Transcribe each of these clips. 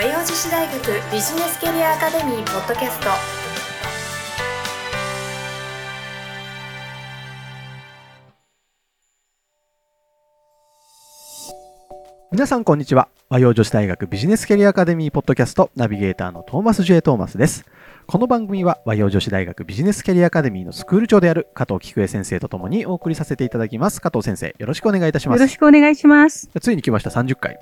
和洋女子大学ビジネスキャリアアカデミーポッドキャスト。皆さんこんにちは。和洋女子大学ビジネスキャリアアカデミーポッドキャストナビゲーターのトーマス J トーマスです。この番組は和洋女子大学ビジネスキャリアアカデミーのスクール長である加藤菊江先生とともにお送りさせていただきます。加藤先生、よろしくお願いいたします。よろしくお願いします。ついに来ました30回。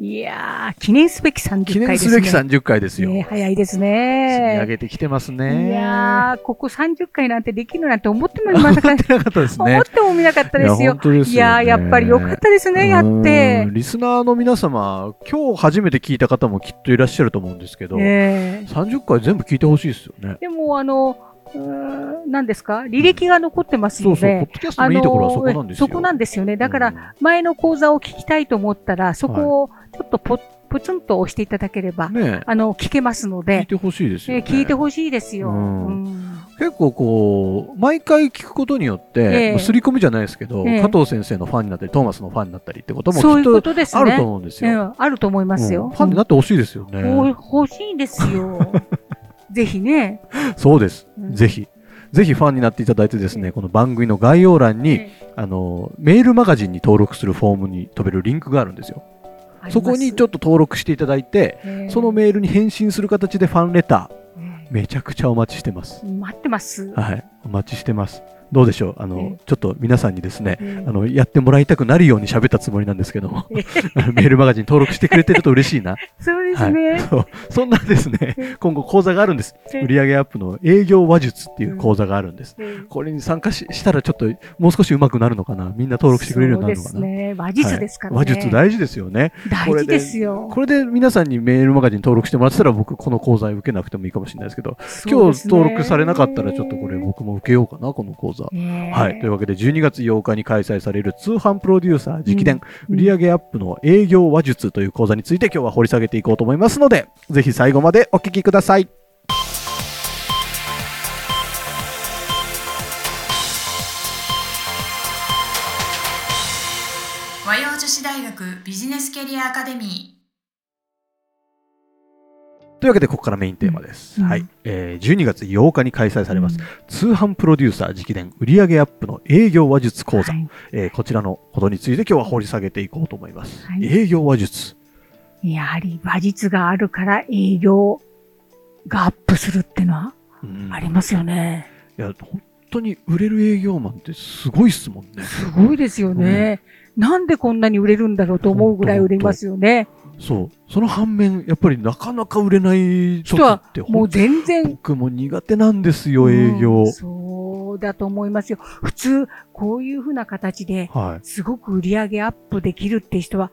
いやー、記念すべき30回ですね。記念すべき30回ですよ。早いですね。積み上げてきてますね。いやー、ここ30回なんてできるなんて思ってもみなかったですね。思ってもみなかったですよ。いやー、やっぱり良かったですね、やって。リスナーの皆様、今日初めて聞いた方もきっといらっしゃると思うんですけど、30回全部聞いてほしいですよね。でも、何ですか、履歴が残ってますので、そうそう、ポッドキャストのいいところはそこなんですよ。そこなんですよね。だから、前の講座を聞きたいと思ったら、そこをちょっとポツンと押していただければ、ね、聞けますので。聞いてほしいですよね。聞いてほしいですよ。結構こう、毎回聞くことによって、刷り込みじゃないですけど、加藤先生のファンになったり、トーマスのファンになったりってこともきっとあると思うんですよ。あると思いますよ。ファンになってほしいですよね。欲しいんですよ。ぜひね。そうです。ぜひファンになっていただいてですね、この番組の概要欄に、メールマガジンに登録するフォームに飛べるリンクがあるんですよ。そこにちょっと登録していただいて、そのメールに返信する形でファンレター、めちゃくちゃお待ちしてます。待ってます。はい、お待ちしてます。どうでしょう、ちょっと皆さんにですね、やってもらいたくなるように喋ったつもりなんですけども、メールマガジン登録してくれてると嬉しいな。そうですね、そんなですね、今後講座があるんです。売上アップの営業話術っていう講座があるんです。これに参加したらちょっともう少し上手くなるのかな、みんな登録してくれるようになるのかな。そうですね、話術ですからね。話術大事ですよね。大事ですよ。これで皆さんにメールマガジン登録してもらってたら、僕この講座受けなくてもいいかもしれないですけど、今日登録されなかったらちょっとこれ僕も受けようかな、この講座。はい。というわけで、12月8日に開催される通販プロデューサー直伝、売上アップの営業話術という講座について、今日は掘り下げていこうと思いますので、ぜひ最後までお聞きください。和洋女子大学ビジネスキャリアアカデミー。というわけで、ここからメインテーマです。はい。12月8日に開催されます、通販プロデューサー直伝売上アップの営業話術講座。こちらのことについて今日は掘り下げていこうと思います。営業話術。やはり話術があるから営業がアップするってのはありますよね。いや、本当に売れる営業マンってすごいっすもんね。すごいですよね。なんでこんなに売れるんだろうと思うぐらい売れますよね。そう。その反面、やっぱりなかなか売れない人ってもう全然。僕も苦手なんですよ、営業。そうだと思いますよ。普通、こういうふうな形で、すごく売り上げアップできるって人は、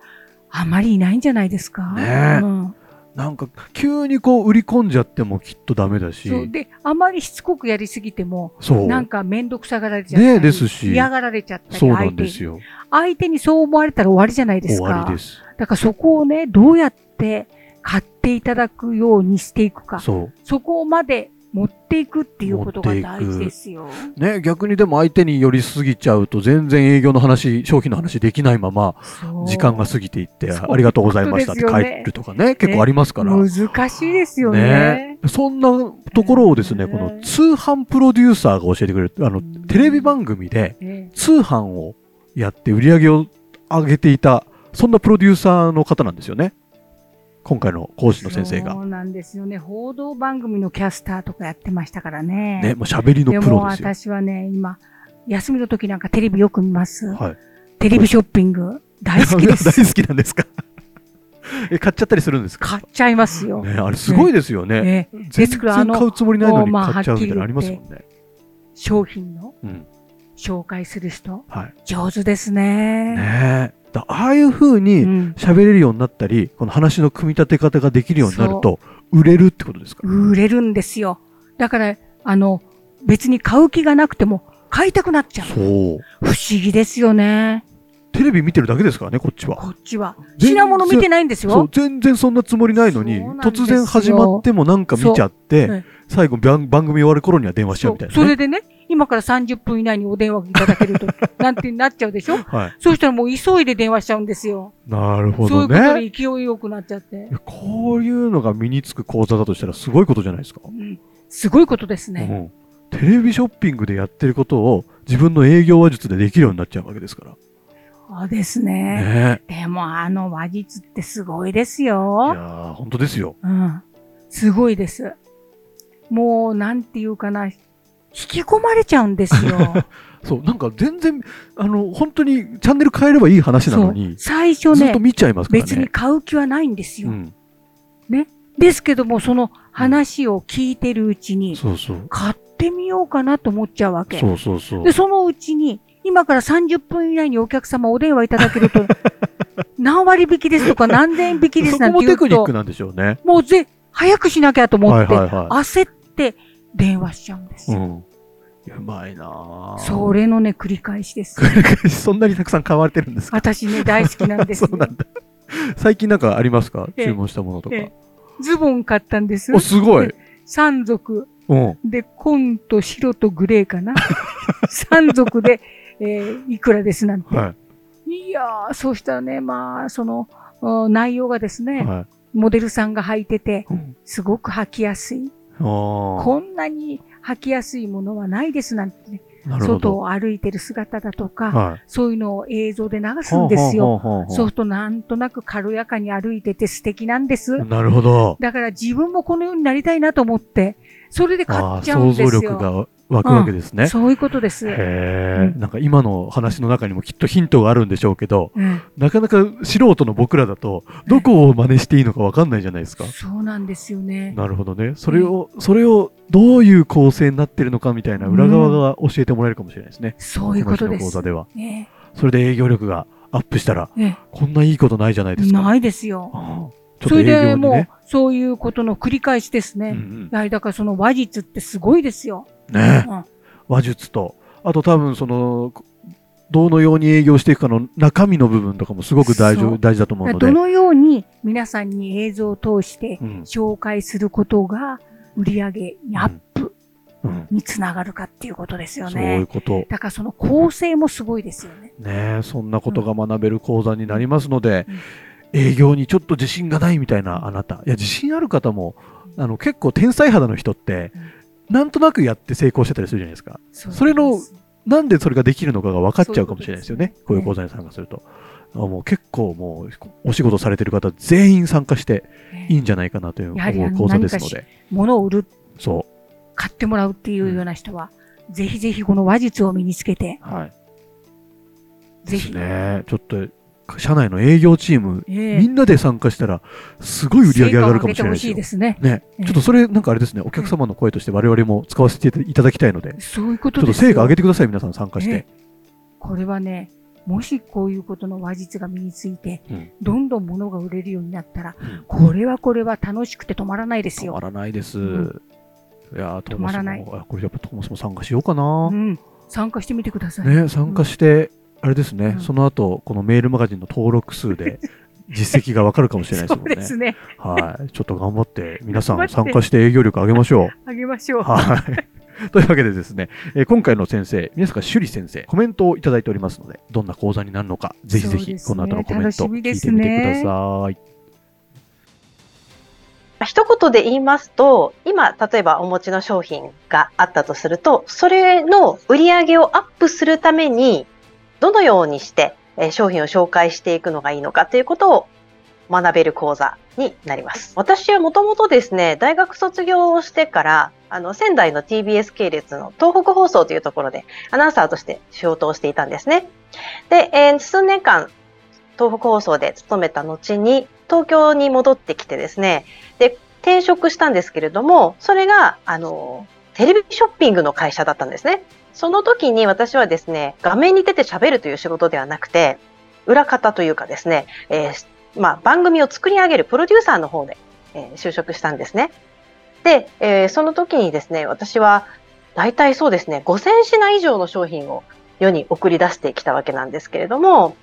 あまりいないんじゃないですか。ねえ。なんか、急にこう、売り込んじゃってもきっとダメだし。そう。で、あまりしつこくやりすぎても、なんかめんどくさがられちゃったり。ねえ、ですし。嫌がられちゃったり。そうなんですよ。相手にそう思われたら終わりじゃないですか。終わりです。だからそこをね、どうやって買っていただくようにしていくか。そこまで持っていくっていうことが大事ですよ。ね、逆にでも相手に寄りすぎちゃうと全然営業の話、商品の話できないまま、時間が過ぎていって、ありがとうございましたって帰るとかね、結構ありますから。難しいですよね。そんなところをですね、この通販プロデューサーが教えてくれる、テレビ番組で通販をやって売り上げを上げていた、そんなプロデューサーの方なんですよね。今回の講師の先生が。そうなんですよね。報道番組のキャスターとかやってましたからね。ね、もう喋りのプロですよ。でも私はね、今、休みの時なんかテレビよく見ます。はい。テレビショッピング、大好きです。大好きなんですか。買っちゃったりするんですか。買っちゃいますよ。ね、あれすごいですよね。全然買うつもりないのに買っちゃうみたいなのありますもんね。商品の紹介する人、上手ですね。ねえ。ああいう風に喋れるようになったり、この話の組み立て方ができるようになると、売れるってことですか。売れるんですよ。だから、別に買う気がなくても、買いたくなっちゃう。そう。不思議ですよね。テレビ見てるだけですからね、こっちは。こっちは。品物見てないんですよ。そう、全然そんなつもりないのに、突然始まってもなんか見ちゃって、最後番組終わる頃には電話しちゃうみたいな、ね。それでね、今から30分以内にお電話いただけるとなんてなっちゃうでしょ、はい、そうしたらもう急いで電話しちゃうんですよ。なるほどね。そういうことで勢いよくなっちゃって、こういうのが身につく講座だとしたらすごいことじゃないですか、うん、すごいことですね、うん、テレビショッピングでやってることを自分の営業話術でできるようになっちゃうわけですから。そうですね。でもあの話術ってすごいですよ。いや本当ですよ、うん、すごいです。もうなんていうかな、引き込まれちゃうんですよそう、なんか全然本当にチャンネル変えればいい話なのに最初ねずっと見ちゃいますからね。別に買う気はないんですよ、うん、ね。ですけどもその話を聞いてるうちに、うん、そうそう、買ってみようかなと思っちゃうわけ。そうそうそう。でそのうちに今から30分以内にお客様お電話いただけると何割引きですとか何千引きですなんて言うとそこもテクニックなんでしょうね。もう早くしなきゃと思って、はいはいはい、焦って電話しちゃうんですよ、うん、うまいな。それのね繰り返しです。繰り返し。そんなにたくさん買われてるんですか。私ね大好きなんです、ね、そうなんだ。最近なんかありますか、注文したものとか。ズボン買ったんです。おすごい。3足で紺と白とグレーかな3足で、いくらですなんて、はい、いやーそうしたらね、まあその内容がですね、はい、モデルさんが履いてて、うん、すごく履きやすい、こんなに履きやすいものはないですなんて、ね、外を歩いてる姿だとか、はい、そういうのを映像で流すんですよ。そうするとなんとなく軽やかに歩いてて素敵なんです。なるほど。だから自分もこのようになりたいなと思ってそれで買っちゃうんですよ。想像力が湧くわけですね、うん、そういうことです。へえ、うん、なんか今の話の中にもきっとヒントがあるんでしょうけど、うん、なかなか素人の僕らだとどこを真似していいのか分かんないじゃないですか、そうなんですよね。なるほどね。それをどういう構成になってるのかみたいな裏側が教えてもらえるかもしれないですね、うん、そういうことです。この日の講座では、それで営業力がアップしたら、こんないいことないじゃないですか。ないですよ、うん、それでもうそういうことの繰り返しですね、うんうん、やはりだからその話術ってすごいですよね、うん、話術とあと多分そのどのように営業していくかの中身の部分とかもすごく大事だと思うので、どのように皆さんに映像を通して紹介することが売り上げにアップにつながるかっていうことですよね、うんうん、そういうこと。だからその構成もすごいですよね、ねえ、そんなことが学べる講座になりますので、うんうん、営業にちょっと自信がないみたいなあなた、いや自信ある方も結構天才肌の人って、うん、なんとなくやって成功してたりするじゃないですか。 それのなんでそれができるのかが分かっちゃうかもしれないですよね。こういう講座に参加すると、もう結構もうお仕事されてる方全員参加していいんじゃないかなという思う講座ですので、物を売る、そう買ってもらうっていうような人は、うん、ぜひぜひこの話術を身につけて、はい、ぜひですね、ちょっと社内の営業チーム、みんなで参加したらすごい売り上げ上がるかもしれないですよ。成果を上げてほしいですね。ね、ちょっとそれなんかあれですね、お客様の声として我々も使わせていただきたいので、そういうことですよ。ちょっと成果上げてください、皆さん参加して、これはね、もしこういうことの話術が身について、うん、どんどん物が売れるようになったら、うん、これは楽しくて止まらないですよ。止まらないです、うん、いや止まらない。これやっぱトモスも参加しようかな、うん、参加してみてくださいね。参加して、うん、あれですね、うん、その後このメールマガジンの登録数で実績が分かるかもしれないですもんね。そうですね、はい、ちょっと頑張って皆さん参加して営業力上げましょう上げましょう、はい、というわけでですね、今回の先生宮坂趣里先生、コメントをいただいておりますので、どんな講座になるのかぜひぜひこの後のコメント聞いてみてください、ね、一言で言いますと、今例えばお持ちの商品があったとすると、それの売り上げをアップするためにどのようにして商品を紹介していくのがいいのかということを学べる講座になります。私はもともとですね、大学卒業をしてから、仙台の TBS 系列の東北放送というところでアナウンサーとして仕事をしていたんですね。で、数年間東北放送で勤めた後に東京に戻ってきてですね、で、転職したんですけれども、それが、テレビショッピングの会社だったんですね。その時に私はですね、画面に出て喋るという仕事ではなくて、裏方というかですね、番組を作り上げるプロデューサーの方で、就職したんですね。で、その時にですね、私は大体そうですね、5000品以上の商品を世に送り出してきたわけなんですけれども、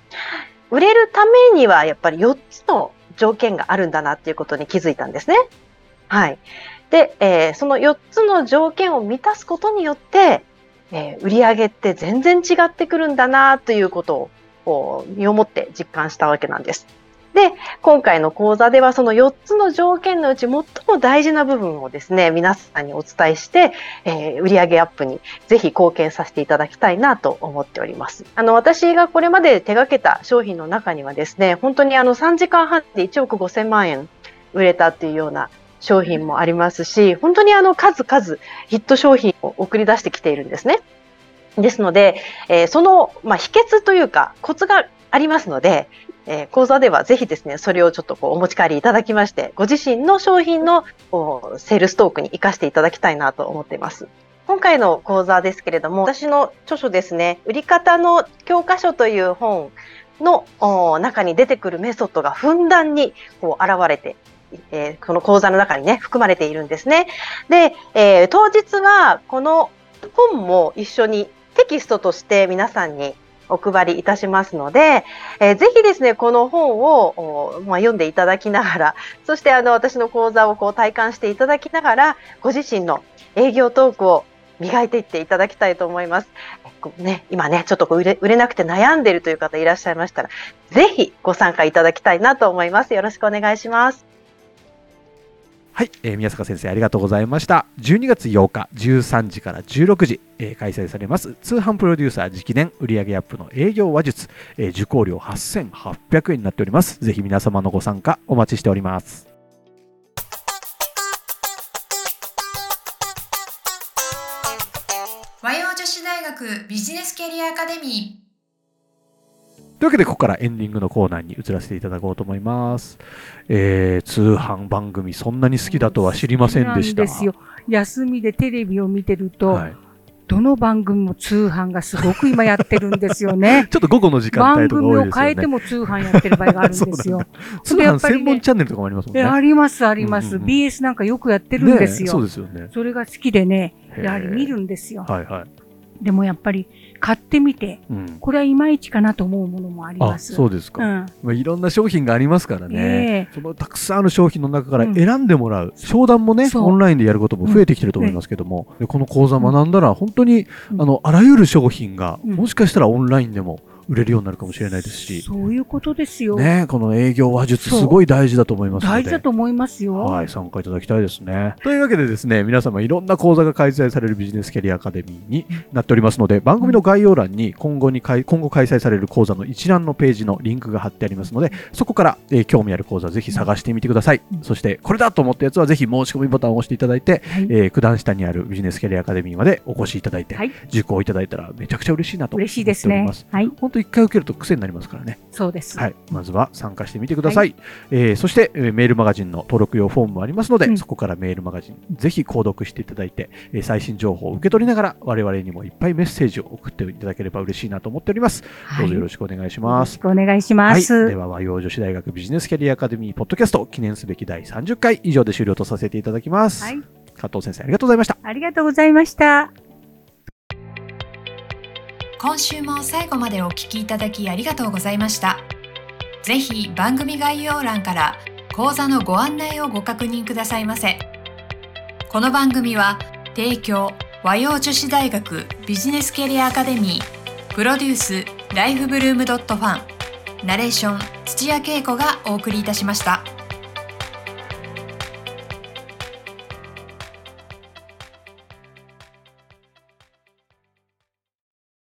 売れるためにはやっぱり4つの条件があるんだなっていうことに気づいたんですね。はい。で、その4つの条件を満たすことによって、売り上げって全然違ってくるんだなということを身をもって実感したわけなんです。で、今回の講座ではその4つの条件のうち最も大事な部分をですね、皆さんにお伝えして、売上アップにぜひ貢献させていただきたいなと思っております。私がこれまで手掛けた商品の中にはですね、本当に3時間半で1億5000万円売れたっていうような商品もありますし、本当に数々ヒット商品を送り出してきているんですね。ですので、その、秘訣というかコツがありますので、講座ではぜひですね、それをちょっとお持ち帰りいただきまして、ご自身の商品のセールストークに生かしていただきたいなと思っています。今回の講座ですけれども、私の著書ですね、売り方の教科書という本の中に出てくるメソッドがふんだんに現れて、この講座の中にね、含まれているんですね。で、当日はこの本も一緒にテキストとして皆さんにお配りいたしますので、ぜひですね、この本を、読んでいただきながら、そして私の講座を体感していただきながら、ご自身の営業トークを磨いていっていただきたいと思います。今ね、ちょっと売れなくて悩んでいるという方いらっしゃいましたら、ぜひご参加いただきたいなと思います。よろしくお願いします。はい、宮坂先生ありがとうございました。12月8日13時から16時、開催されます通販プロデューサー直伝売上アップの営業話術、受講料8800円になっております。ぜひ皆様のご参加お待ちしております。和洋女子大学ビジネスキャリアアカデミーというわけで、ここからエンディングのコーナーに移らせていただこうと思います。通販番組そんなに好きだとは知りませんでした。そうなんですよ。休みでテレビを見てると、どの番組も通販がすごく今やってるんですよね。ちょっと午後の時間帯とか多いですよね。番組を変えても通販やってる場合があるんですよ。通販専門チャンネルとかもありますもんね。ありますあります、うんうん。BS なんかよくやってるんですよ。ね、そうですよね。それが好きでね、やはり見るんですよ。はいはい。でもやっぱり買ってみて、これはいまいちかなと思うものもあります。あ、そうですか。いろんな商品がありますからね、そのたくさんある商品の中から選んでもらう、商談もね、オンラインでやることも増えてきてると思いますけども、でこの講座学んだら本当に、あらゆる商品が、もしかしたらオンラインでも売れるようになるかもしれないですし、そういうことですよね。この営業話術すごい大事だと思いますので、大事だと思いますよ。はい、参加いただきたいですね。というわけでですね、皆様いろんな講座が開催されるビジネスキャリアアカデミーになっておりますので、番組の概要欄に今後開催される講座の一覧のページのリンクが貼ってありますので、そこから、興味ある講座ぜひ探してみてください。そしてこれだと思ったやつはぜひ申し込みボタンを押していただいて、九段下にあるビジネスキャリアアカデミーまでお越しいただいて、受講いただいたらめちゃくちゃ嬉しいなと思っております。嬉しいですね。はい。1回受けると癖になりますからね。そうです。はい。まずは参加してみてください。そしてメールマガジンの登録用フォームもありますので、そこからメールマガジンぜひ購読していただいて、最新情報を受け取りながら我々にもいっぱいメッセージを送っていただければ嬉しいなと思っております。どうぞよろしくお願いします。よろしくお願いします。はい。では和洋女子大学ビジネスキャリアアカデミーポッドキャスト記念すべき第30回以上で終了とさせていただきます。はい。加藤先生ありがとうございました。ありがとうございました。今週も最後までお聞きいただきありがとうございました。ぜひ番組概要欄から講座のご案内をご確認くださいませ。この番組は提供和洋女子大学ビジネスキャリアアカデミープロデュースライフブルーム.ファンナレーション土屋恵子がお送りいたしました。